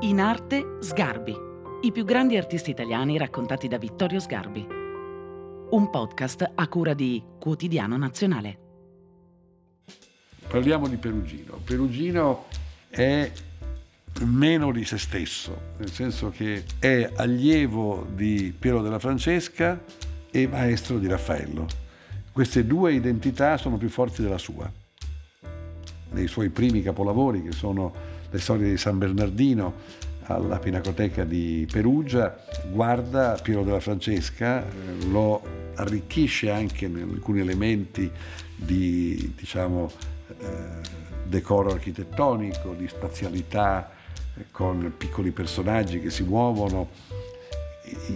In arte Sgarbi, i più grandi artisti italiani raccontati da Vittorio Sgarbi. Un podcast a cura di Quotidiano Nazionale. Parliamo di Perugino. Perugino è meno di se stesso, nel senso che è allievo di Piero della Francesca e maestro di Raffaello. Queste due identità sono più forti della sua. Nei suoi primi capolavori, che sono le storie di San Bernardino alla Pinacoteca di Perugia, guarda Piero della Francesca, lo arricchisce anche in alcuni elementi di decoro architettonico, di spazialità con piccoli personaggi che si muovono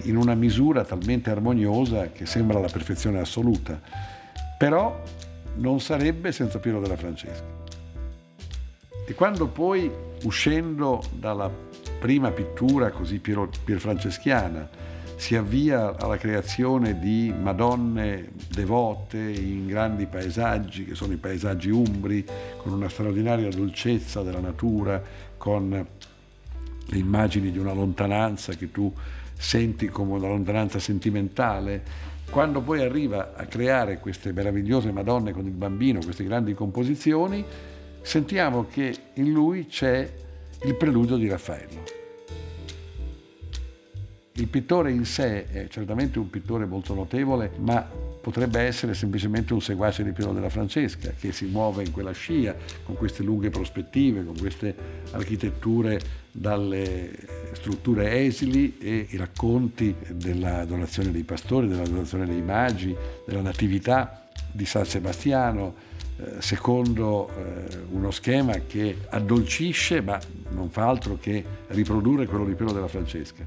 in una misura talmente armoniosa che sembra la perfezione assoluta, però non sarebbe senza Piero della Francesca. E quando poi, uscendo dalla prima pittura così pierfranceschiana, si avvia alla creazione di madonne devote in grandi paesaggi, che sono i paesaggi umbri, con una straordinaria dolcezza della natura, con le immagini di una lontananza che tu senti come una lontananza sentimentale, quando poi arriva a creare queste meravigliose madonne con il bambino, queste grandi composizioni, sentiamo che in lui c'è il preludio di Raffaello. Il pittore in sé è certamente un pittore molto notevole, ma potrebbe essere semplicemente un seguace di Piero della Francesca, che si muove in quella scia, con queste lunghe prospettive, con queste architetture dalle strutture esili e i racconti della adorazione dei pastori, della adorazione dei magi, della natività di San Sebastiano, secondo uno schema che addolcisce ma non fa altro che riprodurre quello di Piero della Francesca.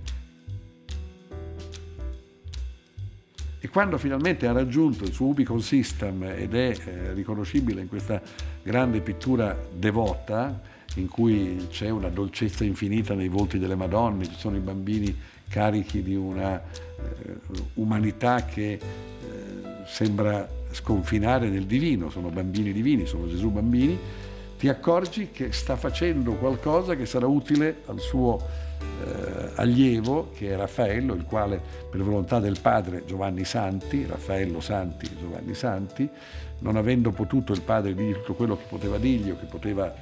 E quando finalmente ha raggiunto il suo ubicon system ed è riconoscibile in questa grande pittura devota, in cui c'è una dolcezza infinita nei volti delle Madonne, ci sono i bambini carichi di una umanità che sembra sconfinare nel divino, sono bambini divini, sono Gesù bambini, ti accorgi che sta facendo qualcosa che sarà utile al suo allievo, che è Raffaello, il quale per volontà del padre Giovanni Santi, non avendo potuto il padre dirgli tutto quello che poteva dirgli o che poteva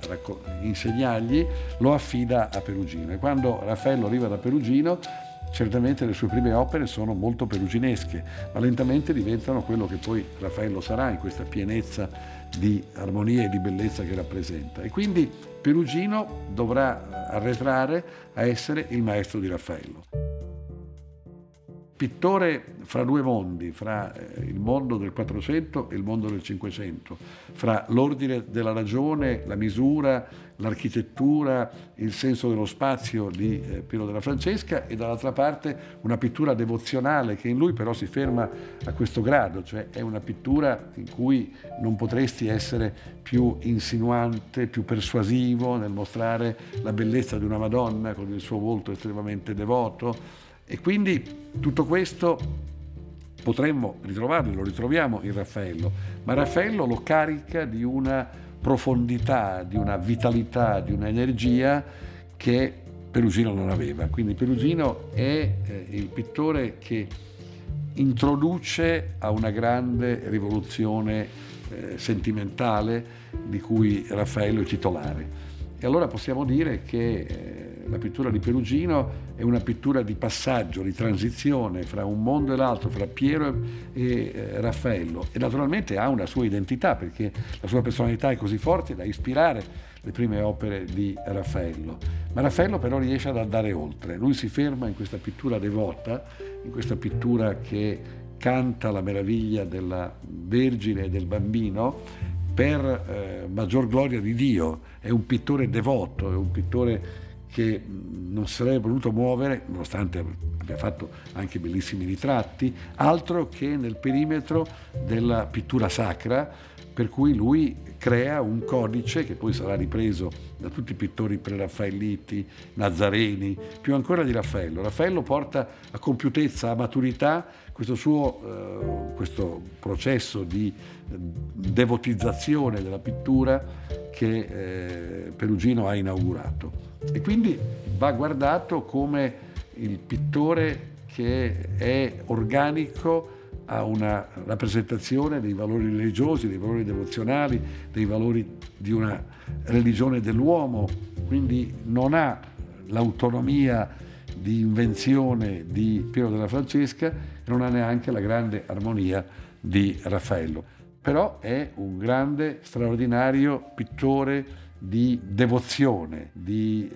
insegnargli, lo affida a Perugino. E quando Raffaello arriva da Perugino, certamente le sue prime opere sono molto peruginesche, ma lentamente diventano quello che poi Raffaello sarà in questa pienezza di armonia e di bellezza che rappresenta. E quindi Perugino dovrà arretrare a essere il maestro di Raffaello. Pittore fra due mondi, fra il mondo del 400 e il mondo del 500, fra l'ordine della ragione, la misura, l'architettura, il senso dello spazio di Piero della Francesca e dall'altra parte una pittura devozionale che in lui però si ferma a questo grado, cioè è una pittura in cui non potresti essere più insinuante, più persuasivo nel mostrare la bellezza di una Madonna con il suo volto estremamente devoto. E quindi tutto questo potremmo ritrovarlo, lo ritroviamo in Raffaello, ma Raffaello lo carica di una profondità, di una vitalità, di un'energia che Perugino non aveva. Quindi Perugino è il pittore che introduce a una grande rivoluzione sentimentale di cui Raffaello è titolare. E allora possiamo dire che la pittura di Perugino è una pittura di passaggio, di transizione fra un mondo e l'altro, fra Piero e Raffaello, e naturalmente ha una sua identità perché la sua personalità è così forte da ispirare le prime opere di Raffaello, ma Raffaello però riesce ad andare oltre, lui si ferma in questa pittura devota, in questa pittura che canta la meraviglia della Vergine e del bambino per maggior gloria di Dio, è un pittore devoto, è un pittore che non sarebbe voluto muovere, nonostante abbia fatto anche bellissimi ritratti, altro che nel perimetro della pittura sacra, per cui lui crea un codice che poi sarà ripreso da tutti i pittori preraffaelliti, nazareni, più ancora di Raffaello. Raffaello porta a compiutezza, a maturità, questo processo di devotizzazione della pittura che Perugino ha inaugurato, e quindi va guardato come il pittore che è organico a una rappresentazione dei valori religiosi, dei valori devozionali, dei valori di una religione dell'uomo, quindi non ha l'autonomia di invenzione di Piero della Francesca e non ha neanche la grande armonia di Raffaello, però è un grande, straordinario pittore di devozione, di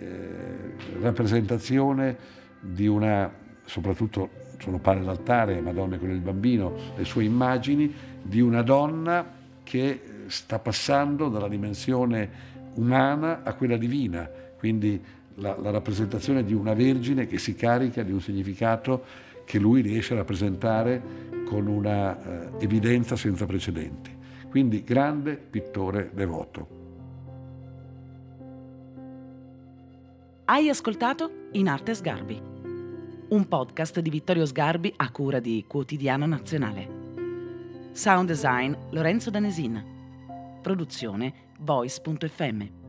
rappresentazione di una, soprattutto sono pare l'altare, Madonna con il bambino, le sue immagini di una donna che sta passando dalla dimensione umana a quella divina, quindi la rappresentazione di una vergine che si carica di un significato che lui riesce a rappresentare con una evidenza senza precedenti. Quindi grande pittore devoto. Hai ascoltato In Arte Sgarbi, un podcast di Vittorio Sgarbi a cura di Quotidiano Nazionale. Sound design Lorenzo Danesin. Produzione Voice.fm.